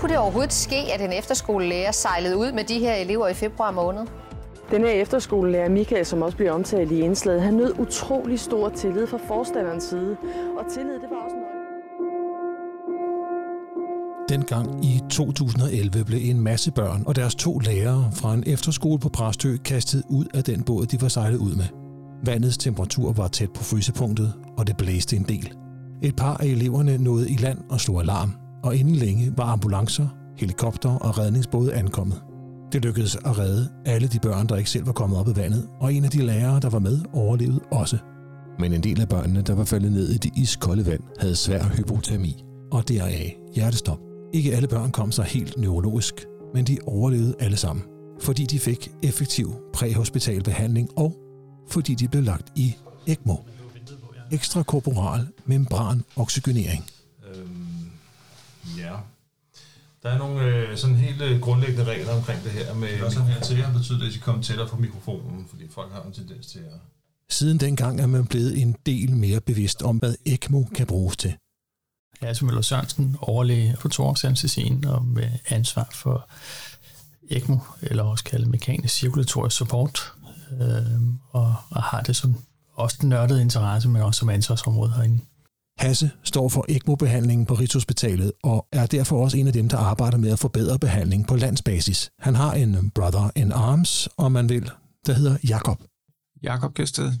kunne det overhovedet ske, at en efterskolelærer sejlede ud med de her elever i februar måned? Den her efterskolelærer, Mikael, som også bliver omtalt i indslaget, han nød utrolig stor tillid fra forstanderens side. Og tillid, det var også noget. Dengang i 2011 blev en masse børn og deres to lærere fra en efterskole på Præstø kastet ud af den båd, de var sejlet ud med. Vandets temperatur var tæt på frysepunktet, og det blæste en del. Et par af eleverne nåede i land og slog alarm, og inden længe var ambulancer, helikopter og redningsbåde ankommet. Det lykkedes at redde alle de børn, der ikke selv var kommet op i vandet, og en af de lærere, der var med, overlevede også. Men en del af børnene, der var faldet ned i det iskolde vand, havde svær hypotermi, og deraf hjertestop. Ikke alle børn kom sig helt neurologisk, men de overlevede alle sammen, fordi de fik effektiv præhospital behandling og fordi de blev lagt i ECMO, ekstrakorporal membranoxygenering. Ja. Der er nogle sådan helt grundlæggende regler omkring det her med mikrofonen. Det betyder, at I skal komme tættere på mikrofonen, fordi folk har en tendens til at... Siden dengang er man blevet en del mere bevidst om, hvad ECMO kan bruges til. Lasse Møller Sørensen, overlæge på thoraxanestesien og med ansvar for ECMO, eller også kaldet mekanisk cirkulatorisk support, og har det som også nørdet interesse, men også som ansvarsområde herinde. Hasse står for ECMO-behandlingen på Rigshospitalet og er derfor også en af dem, der arbejder med at forbedre behandling på landsbasis. Han har en brother in arms, om man vil, der hedder Jakob. Jakob Gæsted,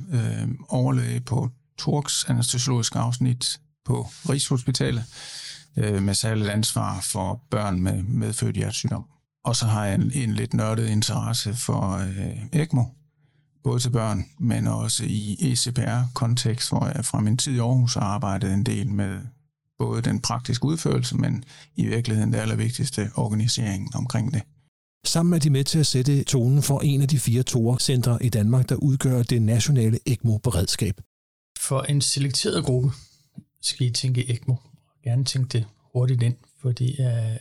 overlæge på TURKs anestesiologisk afsnit på Rigshospitalet, med særligt ansvar for børn med medfødt hjertesygdom. Og så har jeg en lidt nørdet interesse for ECMO, både til børn, men også i ECPR-kontekst, hvor jeg fra min tid i Aarhus har arbejdet en del med både den praktiske udførelse, men i virkeligheden det allervigtigste, organiseringen omkring det. Sammen er de med til at sætte tonen for en af de 4 Thoraxcentre i Danmark, der udgør det nationale ECMO-beredskab. For en selekteret gruppe skal I tænke ECMO. Gerne tænke det hurtigt ind, fordi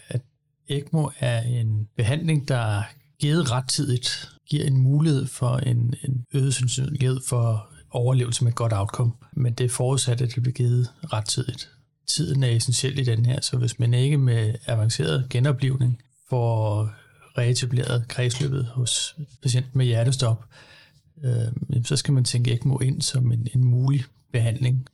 at ECMO er en behandling, der givet rettidigt giver en mulighed for en øget sandsynlighed for overlevelse med et godt outcome. Men det er forudsat, at det bliver givet rettidigt. Tiden er essentiel i den her, så hvis man ikke med avanceret genoplivning får reetableret kredsløbet hos patienten med hjertestop, så skal man tænke ECMO ind som en mulig behandling.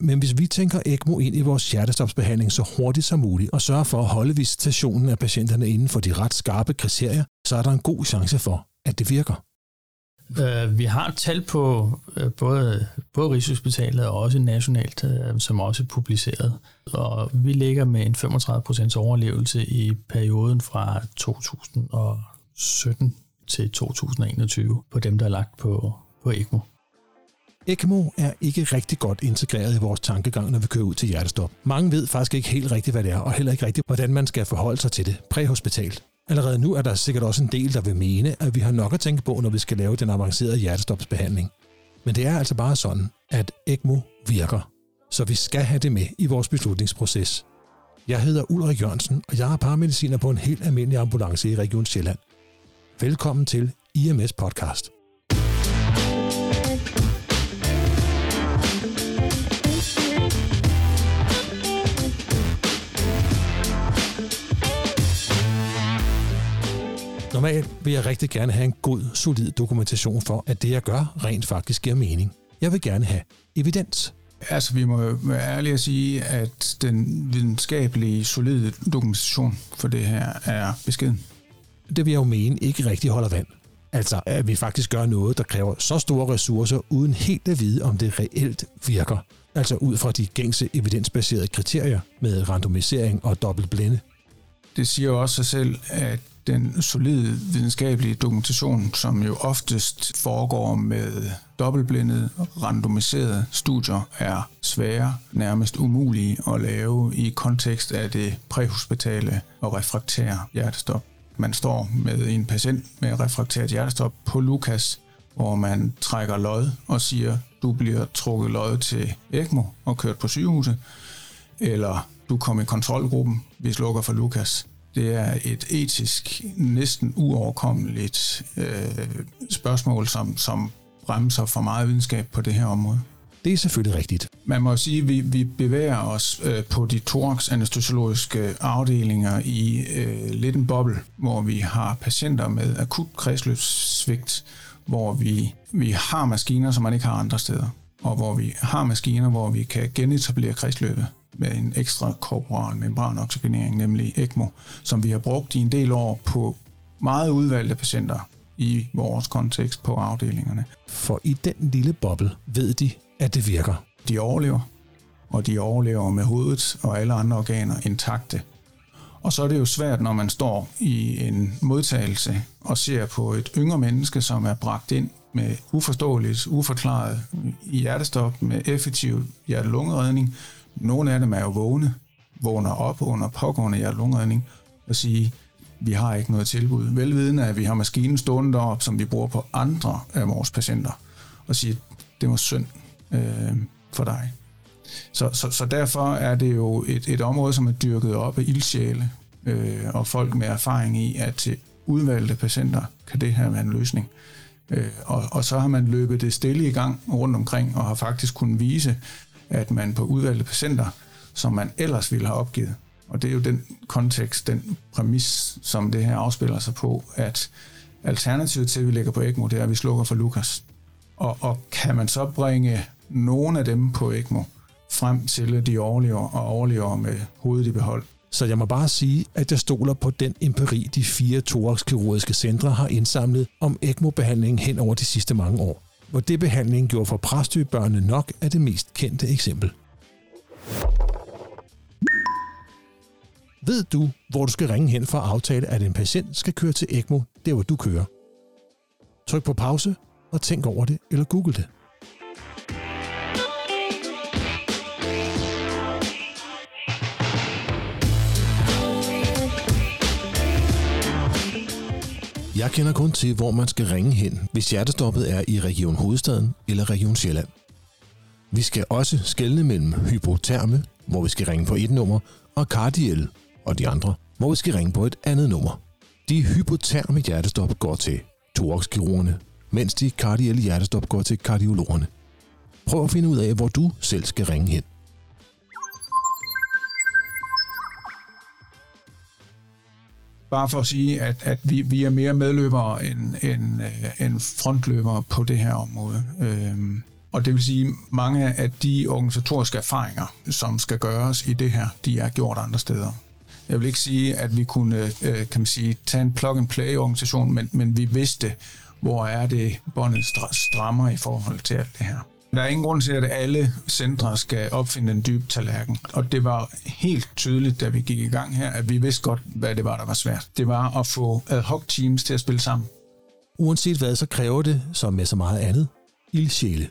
Men hvis vi tænker ECMO ind i vores hjertestopsbehandling så hurtigt som muligt og sørger for at holde visitationen af patienterne inden for de ret skarpe kriterier, så er der en god chance for, at det virker. Vi har tal på både Rigshospitalet og også nationalt, som også er publiceret. Og vi ligger med en 35% overlevelse i perioden fra 2017 til 2021 på dem, der er lagt på ECMO. ECMO er ikke rigtig godt integreret i vores tankegang, når vi kører ud til hjertestop. Mange ved faktisk ikke helt rigtigt, hvad det er, og heller ikke rigtigt, hvordan man skal forholde sig til det præhospitalt. Allerede nu er der sikkert også en del, der vil mene, at vi har nok at tænke på, når vi skal lave den avancerede hjertestopsbehandling. Men det er altså bare sådan, at ECMO virker. Så vi skal have det med i vores beslutningsproces. Jeg hedder Ulrik Jørgensen, og jeg er paramediciner på en helt almindelig ambulance i Region Sjælland. Velkommen til IMS Podcast. Normalt vil jeg rigtig gerne have en god, solid dokumentation for, at det, jeg gør, rent faktisk giver mening. Jeg vil gerne have evidens. Altså, vi må være ærlige at sige, at den videnskabelige, solide dokumentation for det her er beskeden. Det vil jeg jo mene ikke rigtig holder vand. Altså, at vi faktisk gør noget, der kræver så store ressourcer, uden helt at vide, om det reelt virker. Altså ud fra de gængse evidensbaserede kriterier med randomisering og dobbeltblinde. Det siger også sig selv, at den solide videnskabelige dokumentation, som jo oftest foregår med dobbeltblindede, randomiserede studier, er svære, nærmest umulige at lave i kontekst af det præhospitale og refraktære hjertestop. Man står med en patient med refraktært hjertestop på LUCAS, hvor man trækker lod og siger, du bliver trukket lod til ECMO og kørt på sygehuset, eller du kommer i kontrolgruppen, vi slukker for LUCAS. Det er et etisk, næsten uoverkommeligt spørgsmål, som bremser for meget videnskab på det her område. Det er selvfølgelig rigtigt. Man må sige, at vi bevæger os på de thorax-anæstesiologiske afdelinger i lidt en boble, hvor vi har patienter med akut kredsløbssvigt, hvor vi har maskiner, som man ikke har andre steder, og hvor vi har maskiner, hvor vi kan genetablere kredsløbet med en ekstra korporal membranoxygenering, nemlig ECMO, som vi har brugt i en del år på meget udvalgte patienter i vores kontekst på afdelingerne. For i den lille boble ved de, at det virker. De overlever, og de overlever med hovedet og alle andre organer intakte. Og så er det jo svært, når man står i en modtagelse og ser på et yngre menneske, som er bragt ind med uforståeligt, uforklaret hjertestop, med effektiv hjertelungeredning. Nogle af dem er jo vågne, vågner op under pågående hjertelungeredning og siger, vi har ikke noget tilbud. Velvidende er, at vi har maskinen stående deroppe, som vi bruger på andre af vores patienter, og siger, det var synd for dig. Så derfor er det jo et område, som er dyrket op af ildsjæle og folk med erfaring i, at til udvalgte patienter kan det her være en løsning. Og så har man løbet det stille i gang rundt omkring, og har faktisk kunnet vise, at man på udvalgte patienter, som man ellers ville have opgivet, og det er jo den kontekst, den præmis, som det her afspiller sig på, at alternativet til, at vi lægger på ECMO, det er, at vi slukker for LUCAS. Og kan man så bringe nogle af dem på ECMO frem til, at de overlever og overlever med hovedet i behold? Så jeg må bare sige, at jeg stoler på den empiri, de 4 thoraxkirurgiske centre har indsamlet om ECMO-behandling hen over de sidste mange år, hvor det behandling gjorde for Præstø-børnene nok er det mest kendte eksempel. Ved du, hvor du skal ringe hen for at aftale, at en patient skal køre til ECMO, der hvor du kører? Tryk på pause og tænk over det, eller google det. Jeg kender kun til, hvor man skal ringe hen, hvis hjertestoppet er i Region Hovedstaden eller Region Sjælland. Vi skal også skelne mellem hypoterme, hvor vi skal ringe på et nummer, og cardiel, og de andre, hvor vi skal ringe på et andet nummer. De hypoterme hjertestop går til thoraxkirurgerne, mens de kardielle hjertestop går til kardiologerne. Prøv at finde ud af, hvor du selv skal ringe hen. Bare for at sige, at vi er mere medløbere end frontløbere på det her område. Og det vil sige, at mange af de organisatoriske erfaringer, som skal gøres i det her, de er gjort andre steder. Jeg vil ikke sige, at vi kunne tage en plug-and-play-organisation, men vi vidste, hvor er det båndet strammer i forhold til alt det her. Der er ingen grund til, at alle centre skal opfinde en dyb tallerken. Og det var helt tydeligt, da vi gik i gang her, at vi vidste godt, hvad det var, der var svært. Det var at få ad hoc teams til at spille sammen. Uanset hvad, så kræver det, som med så meget andet, ildsjæle.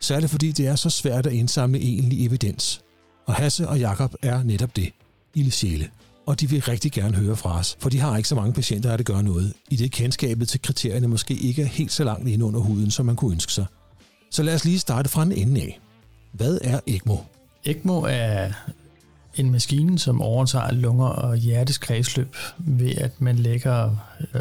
Så er det, fordi det er så svært at indsamle egentlig evidens. Og Hasse og Jakob er netop det, ildsjæle. Og de vil rigtig gerne høre fra os, for de har ikke så mange patienter, at det gør noget. I det kendskabet til kriterierne måske ikke er helt så langt inde under huden, som man kunne ønske sig. Så lad os lige starte fra en ende af. Hvad er ECMO? ECMO er en maskine, som overtager lunger og hjertets kredsløb ved, at man lægger,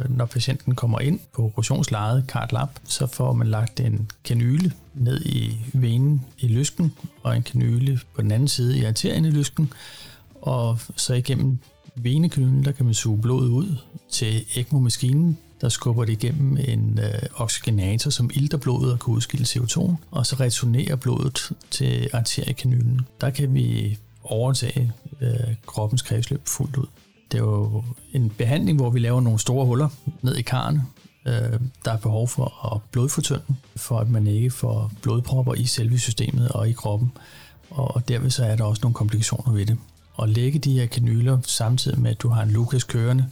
når patienten kommer ind på operationslejet card-lab, så får man lagt en kanyle ned i venen i lysken, og en kanyle på den anden side i arterien i lysken, og så igennem venekanylen, der kan man suge blodet ud til ECMO-maskinen, der skubber det igennem en oxygenator, som ilter blodet og kan udskille CO2, og så returnerer blodet til arteriekanylen. Der kan vi overtage kroppens kredsløb fuldt ud. Det er jo en behandling, hvor vi laver nogle store huller ned i karrene. Der er behov for at blodfortynde, for at man ikke får blodpropper i selve systemet og i kroppen. Og derved så er der også nogle komplikationer ved det. At lægge de her kanyler samtidig med, at du har en LUCAS kørende,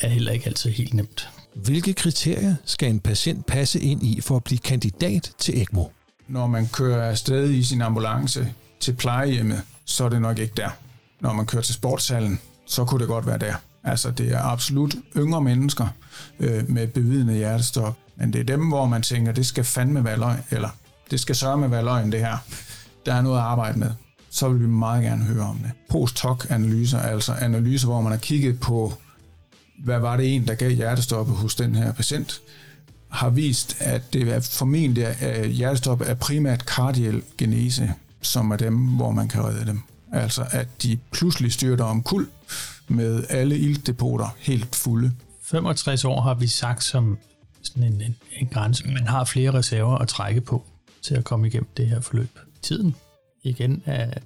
er heller ikke altid helt nemt. Hvilke kriterier skal en patient passe ind i for at blive kandidat til ECMO? Når man kører afsted i sin ambulance til plejehjemmet, så er det nok ikke der. Når man kører til sportshallen, så kunne det godt være der. Altså, det er absolut yngre mennesker med bevidende hjertestop, men det er dem, hvor man tænker, det skal fandme være løgn, eller det skal sørme være løgn, det her. Der er noget at arbejde med. Så vil vi meget gerne høre om det. Post-hoc-analyser, altså analyser, hvor man har kigget på, hvad var det der gav hjertestoppet hos den her patient? har vist, at det er formentlig hjertestop er primært kardiel genese, som er dem, hvor man kan redde dem. Altså at de pludselig styrter omkuld med alle iltdepoter helt fulde. 65 år har vi sagt som sådan en grænse. Man har flere reserver at trække på til at komme igennem det her forløb. Tiden igen er, at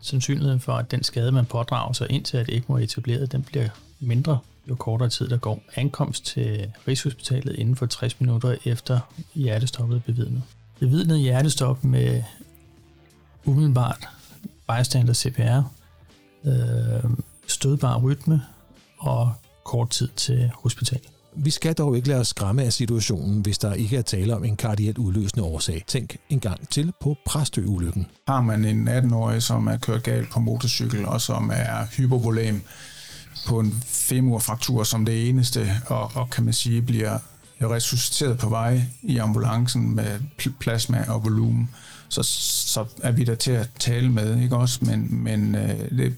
sandsynligheden for, at den skade, man pådrager sig indtil at ECMO er etableret, den bliver mindre, jo kortere tid der går. Ankomst til Rigshospitalet inden for 60 minutter efter hjertestoppet bevidnet. Bevidnet hjertestop med umiddelbart bystander CPR, stødbar rytme og kort tid til hospitalet. Vi skal dog ikke lade os skræmme af situationen, hvis der ikke er tale om en kardielt udløsende årsag. Tænk en gang til på Præstø-ulykken. Har man en 18-årig, som er kørt galt på motorcykel og som er hypervolem på en femurfraktur som det eneste, og kan man sige bliver resusciteret på vej i ambulancen med plasma og volumen, så er vi der til at tale med, ikke også? Men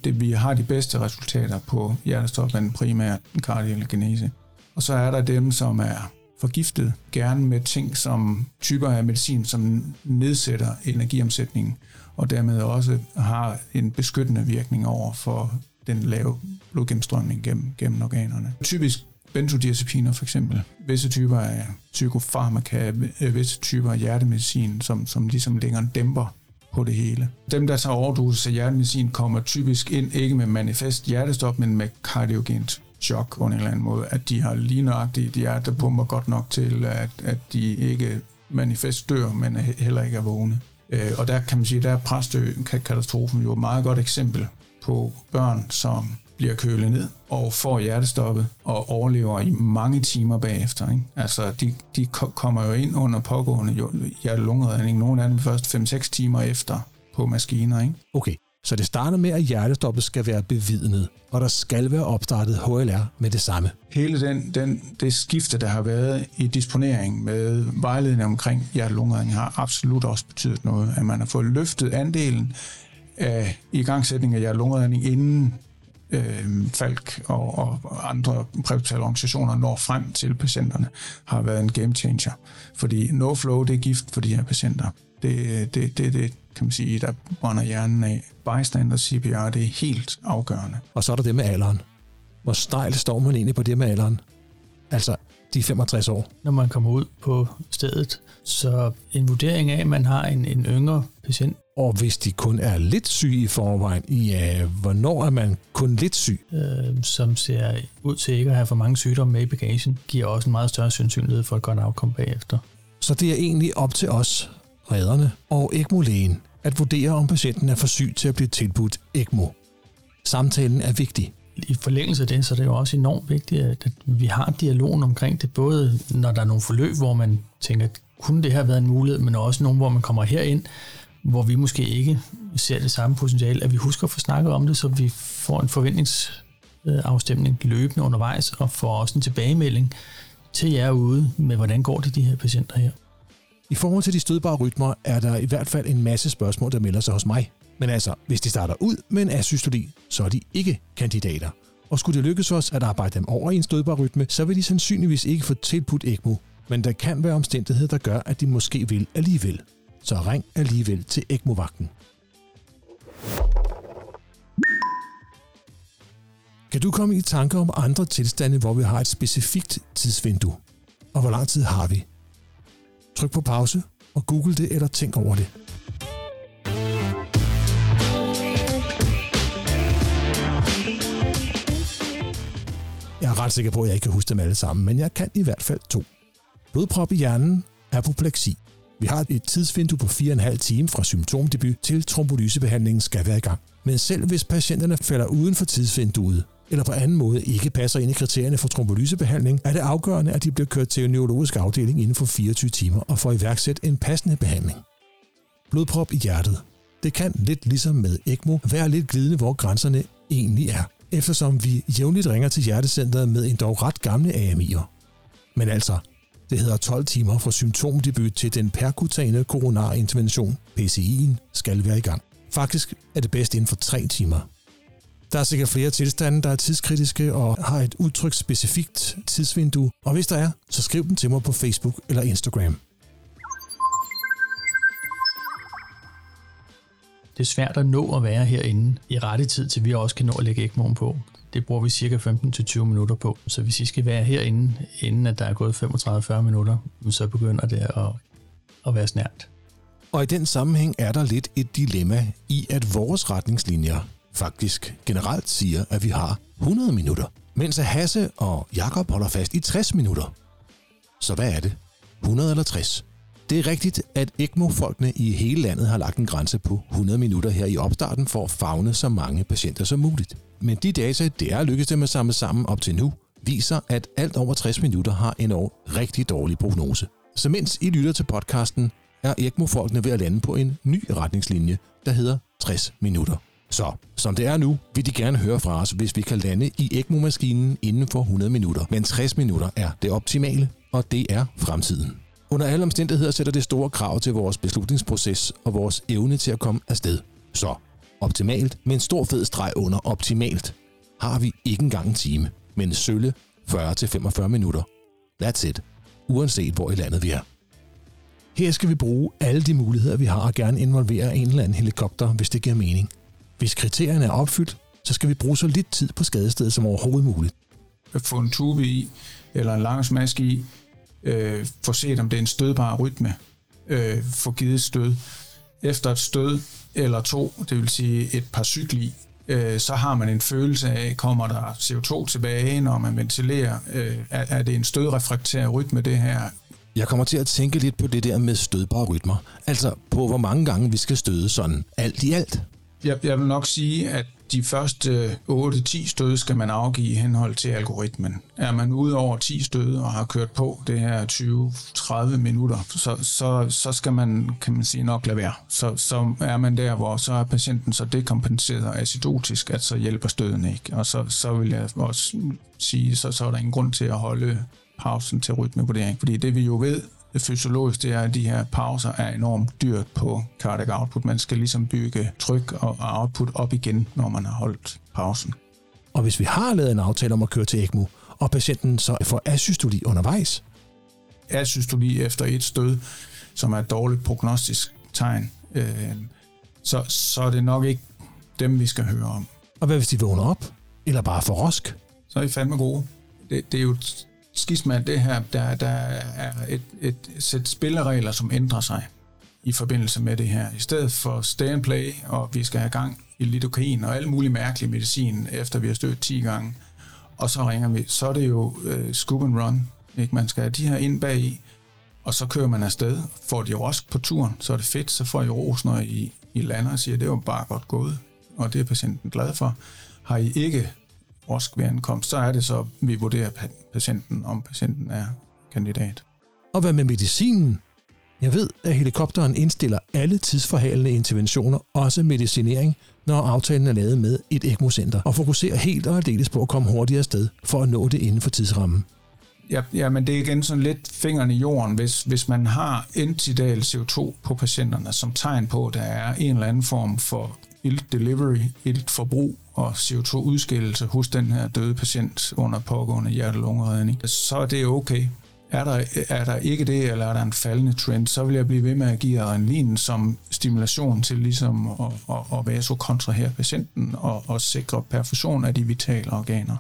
vi har de bedste resultater på hjertestop, men primært kardiel genese. Og så er der dem, som er forgiftet, gerne med ting som typer af medicin, som nedsætter energiomsætningen, og dermed også har en beskyttende virkning over for den lave blodgennemstrømning gennem organerne. Typisk benzodiazepiner for eksempel, visse typer af psykofarmaka, visse typer af hjertemedicin, som ligesom længere dæmper på det hele. Dem, der så overdosis af hjertemedicin, kommer typisk ind ikke med manifest hjertestop, men med kardiogent chok på en eller anden måde, at de har lige nøjagtigt hjerte, der pumper godt nok til, at de ikke manifest dør, men heller ikke er vågne. Og der kan man sige, der er Præstø-katastrofen jo et meget godt eksempel på børn, som bliver kølet ned og får hjertestoppet og overlever i mange timer bagefter, ikke? Altså, de kommer jo ind under pågående hjerte-lungeredning, nogle af dem først 5-6 timer efter på maskiner, ikke? Okay. Så det starter med, at hjertestoppet skal være bevidnet, og der skal være opstartet HLR med det samme. Hele det skifte, der har været i disponering med vejledning omkring hjertelungeredning, har absolut også betydet noget, at man har fået løftet andelen af igangsætning af hjertelungeredning, inden Falck og andre præhospitale organisationer når frem til patienterne, har været en game changer. Fordi no flow, det er gift for de her patienter. Det kan man sige, der brænder hjernen af. Bystander CPR, det er helt afgørende. Og så er der det med alderen. Hvor stejl står man egentlig på det med alderen? Altså, de 65 år. Når man kommer ud på stedet, så en vurdering af, at man har en yngre patient. Og hvis de kun er lidt syge i forvejen, ja, hvornår er man kun lidt syg? Som ser ud til ikke at have for mange sygdomme med i bagagen, giver også en meget større sandsynlighed for et godt afkom bagefter. Så det er egentlig op til os, redderne og ECMO-lægen, at vurdere, om patienten er for syg til at blive tilbudt ECMO. Samtalen er vigtig. I forlængelse af det, så er det jo også enormt vigtigt, at vi har dialogen omkring det, både når der er nogle forløb, hvor man tænker, kunne det her være en mulighed, men også nogle, hvor man kommer herind, hvor vi måske ikke ser det samme potentiale, at vi husker at få snakket om det, så vi får en forventningsafstemning løbende undervejs, og får også en tilbagemelding til jer ude med, hvordan går det de her patienter her. I forhold til de stødbare rytmer er der i hvert fald en masse spørgsmål, der melder sig hos mig. Men altså, hvis de starter ud med en asystoli, så er de ikke kandidater. Og skulle det lykkes os at arbejde dem over i en stødbar rytme, så vil de sandsynligvis ikke få tilbudt ECMO. Men der kan være omstændigheder, der gør, at de måske vil alligevel. Så ring alligevel til ECMO-vagten. Kan du komme i tanke om andre tilstande, hvor vi har et specifikt tidsvindue? Og hvor lang tid har vi? Tryk på pause og google det eller tænk over det. Jeg er ret sikker på, at jeg ikke kan huske dem alle sammen, men jeg kan i hvert fald 2. Blodprop i hjernen, apopleksi. Vi har et tidsvindue på 4,5 time fra symptomdebut til trombolysebehandlingen skal være i gang. Men selv hvis patienterne falder uden for tidsvinduet, eller på anden måde ikke passer ind i kriterierne for trombolysebehandling, er det afgørende, at de bliver kørt til en neurologisk afdeling inden for 24 timer og får iværksat en passende behandling. Blodprop i hjertet. Det kan lidt ligesom med ECMO være lidt glidende, hvor grænserne egentlig er, eftersom vi jævnligt ringer til hjertecentret med en dog ret gamle AMI'er. Men altså, det hedder 12 timer fra symptomdebut til den perkutane koronarintervention, PCI'en, skal være i gang. Faktisk er det bedst inden for 3 timer. Der er sikkert flere tilstande, der er tidskritiske og har et udtryksspecifikt tidsvindue. Og hvis der er, så skriv dem til mig på Facebook eller Instagram. Det er svært at nå at være herinde i rette tid, til vi også kan nå at lægge ECMO'en på. Det bruger vi cirka 15-20 minutter på. Så hvis I skal være herinde, inden at der er gået 35-40 minutter, så begynder det at være snært. Og i den sammenhæng er der lidt et dilemma i, at vores retningslinjer faktisk generelt siger, at vi har 100 minutter, mens Hasse og Jakob holder fast i 60 minutter. Så hvad er det? 100 eller 60? Det er rigtigt, at ECMO-folkene i hele landet har lagt en grænse på 100 minutter her i opstarten for at favne så mange patienter som muligt. Men de data, det er lykkedes dem at samle sammen op til nu, viser, at alt over 60 minutter har endnu rigtig dårlig prognose. Så mens I lytter til podcasten, er ECMO-folkene ved at lande på en ny retningslinje, der hedder 60 minutter. Så som det er nu, vil de gerne høre fra os, hvis vi kan lande i ECMO-maskinen inden for 100 minutter. Men 60 minutter er det optimale, og det er fremtiden. Under alle omstændigheder sætter det store krav til vores beslutningsproces og vores evne til at komme afsted. Så optimalt, med en stor fed streg under optimalt, har vi ikke engang en time, men sølle 40-45 minutter. That's it, uanset hvor i landet vi er. Her skal vi bruge alle de muligheder, vi har, og gerne involvere en eller anden helikopter, hvis det giver mening. Hvis kriterierne er opfyldt, så skal vi bruge så lidt tid på skadestedet som overhovedet muligt. Få en tube i, eller en langsmaske i, få set, om det er en stødbar rytme, få givet stød. Efter et stød eller to, det vil sige et par cykli, så har man en følelse af, kommer der CO2 tilbage, når man ventilerer? Er det en stødrefraktær rytme, det her? Jeg kommer til at tænke lidt på det der med stødbare rytmer. Altså på, hvor mange gange vi skal støde sådan alt i alt. Jeg vil nok sige, at de første 8-10 stød skal man afgive i henhold til algoritmen. Er man ude over 10 stød og har kørt på det her 20-30 minutter, så skal man, kan man sige, nok lade være. Så er man der, hvor så er patienten så dekompenseret og acidotisk, at så hjælper støden ikke. Og så vil jeg også sige, så er der ingen grund til at holde pausen til rytmevurdering. Fordi det vi jo ved, fysiologisk, det er, at de her pauser er enormt dyrt på cardiac output. Man skal ligesom bygge tryk og output op igen, når man har holdt pausen. Og hvis vi har lavet en aftale om at køre til ECMO, og patienten så får asystoli undervejs? Asystoli efter et stød, som er et dårligt prognostisk tegn, så er det nok ikke dem, vi skal høre om. Og hvad hvis de vågner op? Eller bare får rosk? Så er I fandme gode. Det er jo skisme af det her, der er et sæt spilleregler, som ændrer sig i forbindelse med det her. I stedet for stay and play, og vi skal have gang i lidokain og alle mulige mærkelige medicin, efter vi har stødt 10 gange, og så ringer vi, så er det jo scoop and run. Ikke? Man skal have de her ind bagi, og så kører man afsted. Får de rosk på turen, så er det fedt, så får I ros, når I lander og siger, det er jo bare godt gået, og det er patienten glad for. Har I ikke rosk ved ankomst, så er det så, vi vurderer patienten, om patienten er kandidat. Og hvad med medicinen? Jeg ved, at helikopteren indstiller alle tidsforhalende interventioner, også medicinering, når aftalen er lavet med et ECMO-center, og fokuserer helt og aldeles på at komme hurtigere sted for at nå det inden for tidsrammen. Ja, men det er igen sådan lidt fingeren i jorden. Hvis man har entidal CO2 på patienterne, som tegn på, at der er en eller anden form for ilt delivery, ilt forbrug og CO2-udskillelse hos den her døde patient under pågående hjerte-lungeredning, så er det okay. Er der ikke det, eller er der en faldende trend, så vil jeg blive ved med at give adrenalin som stimulation til ligesom at vasokontrahere patienten og sikre perfusion af de vitale organer.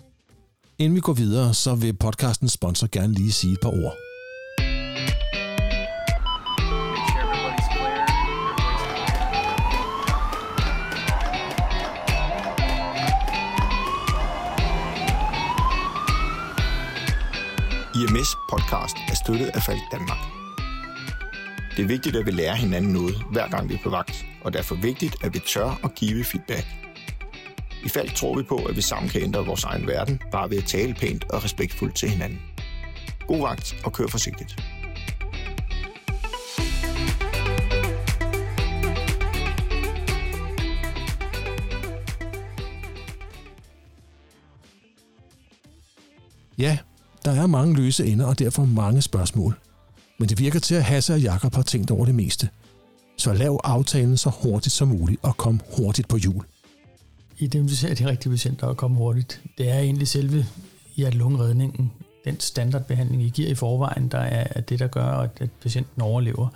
Inden vi går videre, så vil podcastens sponsor gerne lige sige et par ord. IMS Podcast er støttet af Falck Danmark. Det er vigtigt, at vi lærer hinanden noget, hver gang vi er på vagt, og derfor vigtigt, at vi tør at give feedback. I Falck tror vi på, at vi sammen kan ændre vores egen verden, bare ved at tale pænt og respektfuldt til hinanden. God vagt, og kør forsigtigt. Ja. Der er mange løse ender og derfor mange spørgsmål. Men det virker til, at Hasse og Jakob har tænkt over det meste. Så lav aftalen så hurtigt som muligt og kom hurtigt på hjul. identificere de rigtige patienter og komme hurtigt. Det er egentlig selve hjerte-lungeredningen, den standardbehandling, I giver i forvejen, der er det, der gør, at patienten overlever.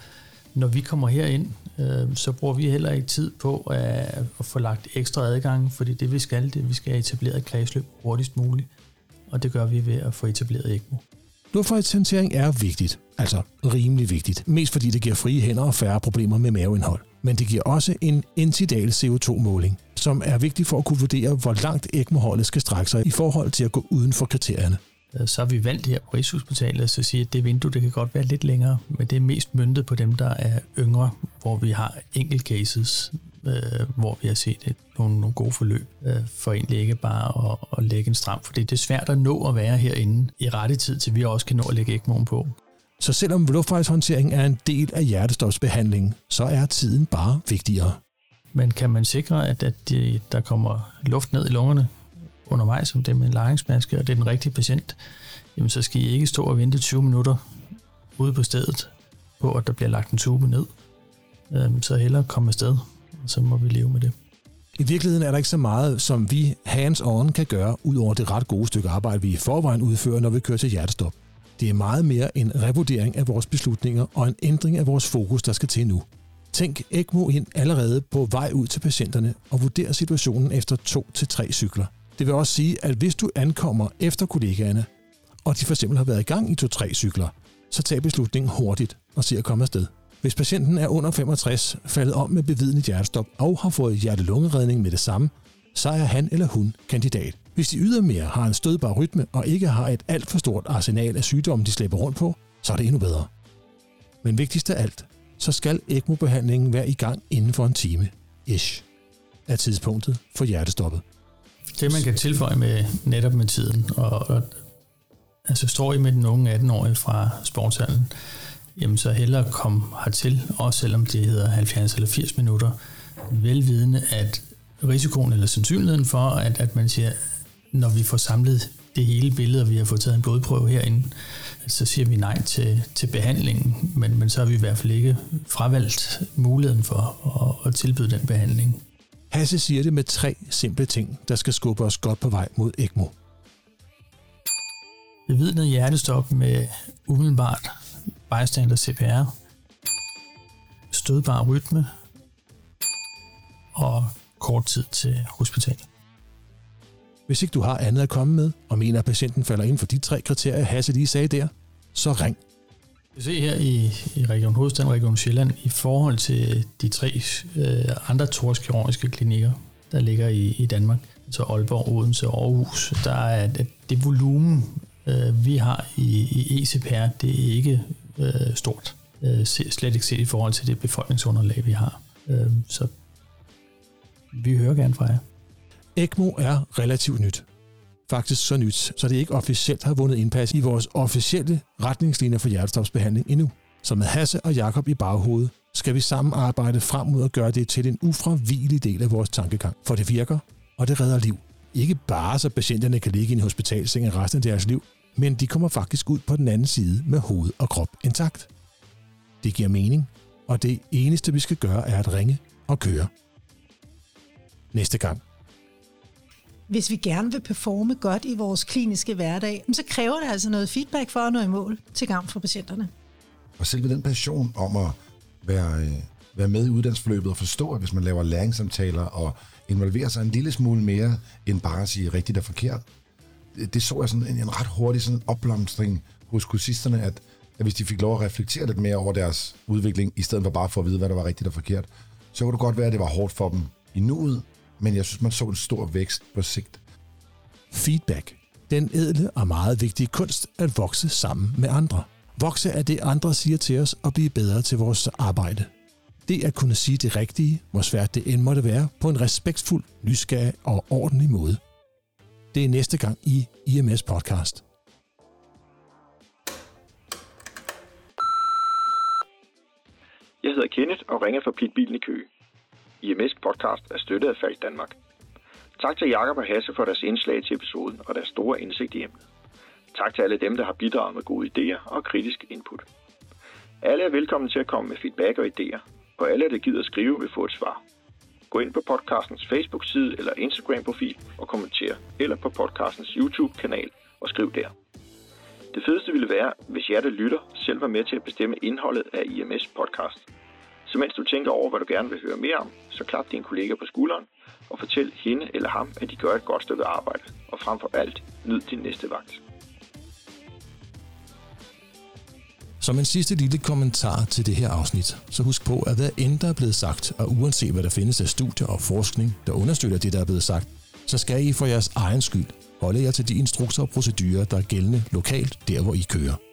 Når vi kommer herind, så bruger vi heller ikke tid på at få lagt ekstra adgang, fordi det vi skal, det er, at vi skal have etableret et kredsløb hurtigst muligt, og det gør vi ved at få etableret ECMO. Luftfejlshåndtering er vigtigt, altså rimelig vigtigt, mest fordi det giver frie hænder og færre problemer med maveindhold. Men det giver også en intidal CO2-måling, som er vigtig for at kunne vurdere, hvor langt ECMO-holdet skal strække sig i forhold til at gå uden for kriterierne. Så har vi valgt her på Rigshospitalet, så siger, at det vindue det kan godt være lidt længere, men det er mest møntet på dem, der er yngre, hvor vi har enkelt cases, hvor vi har set nogle gode forløb, for egentlig ikke bare at lægge en stram, for det er svært at nå at være herinde i rette tid, til vi også kan nå at lægge ECMO'en på. Så selvom luftvejshåndtering er en del af hjertestopsbehandlingen, så er tiden bare vigtigere. Men kan man sikre, at der kommer luft ned i lungerne undervejs, som det med en lejringsmaske, og det er den rigtige patient, jamen så skal I ikke stå og vente 20 minutter ude på stedet på, at der bliver lagt en tube ned. Så hellere komme afsted, og så må vi leve med det. I virkeligheden er der ikke så meget, som vi hands-on kan gøre, ud over det ret gode stykke arbejde, vi i forvejen udfører, når vi kører til hjertestop. Det er meget mere en revurdering af vores beslutninger og en ændring af vores fokus, der skal til nu. Tænk ECMO ind allerede på vej ud til patienterne og vurder situationen efter 2-3 cykler. Det vil også sige, at hvis du ankommer efter kollegaerne, og de for eksempel har været i gang i 2-3 cykler, så tag beslutningen hurtigt og se at komme afsted. Hvis patienten er under 65, faldet om med bevidnet hjertestop og har fået hjerte-lungeredning med det samme, så er han eller hun kandidat. Hvis de ydermere har en stødbar rytme og ikke har et alt for stort arsenal af sygdomme, de slæber rundt på, så er det endnu bedre. Men vigtigst af alt, så skal ECMO-behandlingen være i gang inden for en time, ish, af tidspunktet for hjertestoppet. Det, man kan tilføje med netop med tiden, og altså står I med den unge 18-årige fra sportshallen, jamen så hellere komme hertil, også selvom det hedder 70 eller 80 minutter, velvidende, at risikoen eller sandsynligheden for, at man siger, når vi får samlet det hele billede, og vi har fået taget en blodprøve herinde, så siger vi nej til behandlingen, men så har vi i hvert fald ikke fravalgt muligheden for at tilbyde den behandling. Hasse siger det med 3 simple ting, der skal skubbe os godt på vej mod ECMO. Bevidnet hjertestop med umiddelbart bystander CPR, stødbar rytme og kort tid til hospitalet. Hvis ikke du har andet at komme med, og mener, at patienten falder inden for de 3 kriterier, Hasse lige sagde der, så ring. Vi ser her i Region Hovedstaden og Region Sjælland, i forhold til de 3 andre thoraxkirurgiske klinikker, der ligger i Danmark, altså Aalborg, Odense og Aarhus, der er det volumen, vi har i ECPR, det er ikke stort. Slet ikke set i forhold til det befolkningsunderlag, vi har. Så vi hører gerne fra jer. ECMO er relativt nyt. Faktisk så nyt, så det ikke officielt har vundet indpas i vores officielle retningslinjer for hjertestopsbehandling endnu. Så med Hasse og Jakob i baghovedet skal vi sammen arbejde frem mod at gøre det til en ufravigelig del af vores tankegang. For det virker, og det redder liv. Ikke bare så patienterne kan ligge i en hospitalsseng resten af deres liv, men de kommer faktisk ud på den anden side med hoved og krop intakt. Det giver mening, og det eneste vi skal gøre er at ringe og køre. Næste gang. Hvis vi gerne vil performe godt i vores kliniske hverdag, så kræver det altså noget feedback for at nå i mål til gavn for patienterne. Og selve den passion om at være med i uddannelsesforløbet og forstå, at hvis man laver læringssamtaler og involverer sig en lille smule mere, end bare at sige rigtigt og forkert, det så jeg sådan en ret hurtig sådan opblomstring hos kursisterne, at hvis de fik lov at reflektere lidt mere over deres udvikling, i stedet for bare for at vide, hvad der var rigtigt og forkert, så kunne det godt være, at det var hårdt for dem i nuet, men jeg synes, man så en stor vækst på sigt. Feedback. Den ædle og meget vigtige kunst at vokse sammen med andre. Vokse af det, andre siger til os, og blive bedre til vores arbejde. Det at kunne sige det rigtige, hvor svært det end måtte være, på en respektfuld, nysgerrig og ordentlig måde. Det er næste gang i IMS Podcast. Jeg hedder Kenneth og ringer fra Plitbilen i Køge. IMS Podcast er støttet af Falck Danmark. Tak til Jakob og Hasse for deres indslag til episoden og deres store indsigt i emnet. Tak til alle dem, der har bidraget med gode idéer og kritisk input. Alle er velkommen til at komme med feedback og idéer, og alle, der gider skrive, vil få et svar. Gå ind på podcastens Facebook-side eller Instagram-profil og kommenter, eller på podcastens YouTube-kanal og skriv der. Det fedeste ville være, hvis jer, der lytter, selv var med til at bestemme indholdet af IMS Podcast. Så mens du tænker over, hvad du gerne vil høre mere om, så klap din kollega på skulderen og fortæl hende eller ham, at de gør et godt stykke arbejde. Og frem for alt, nyd din næste vagt. Som en sidste lille kommentar til det her afsnit, så husk på, at hvad end der er blevet sagt, og uanset hvad der findes af studier og forskning, der understøtter det, der er blevet sagt, så skal I for jeres egen skyld holde jer til de instrukser og procedurer, der er gældende lokalt, der hvor I kører.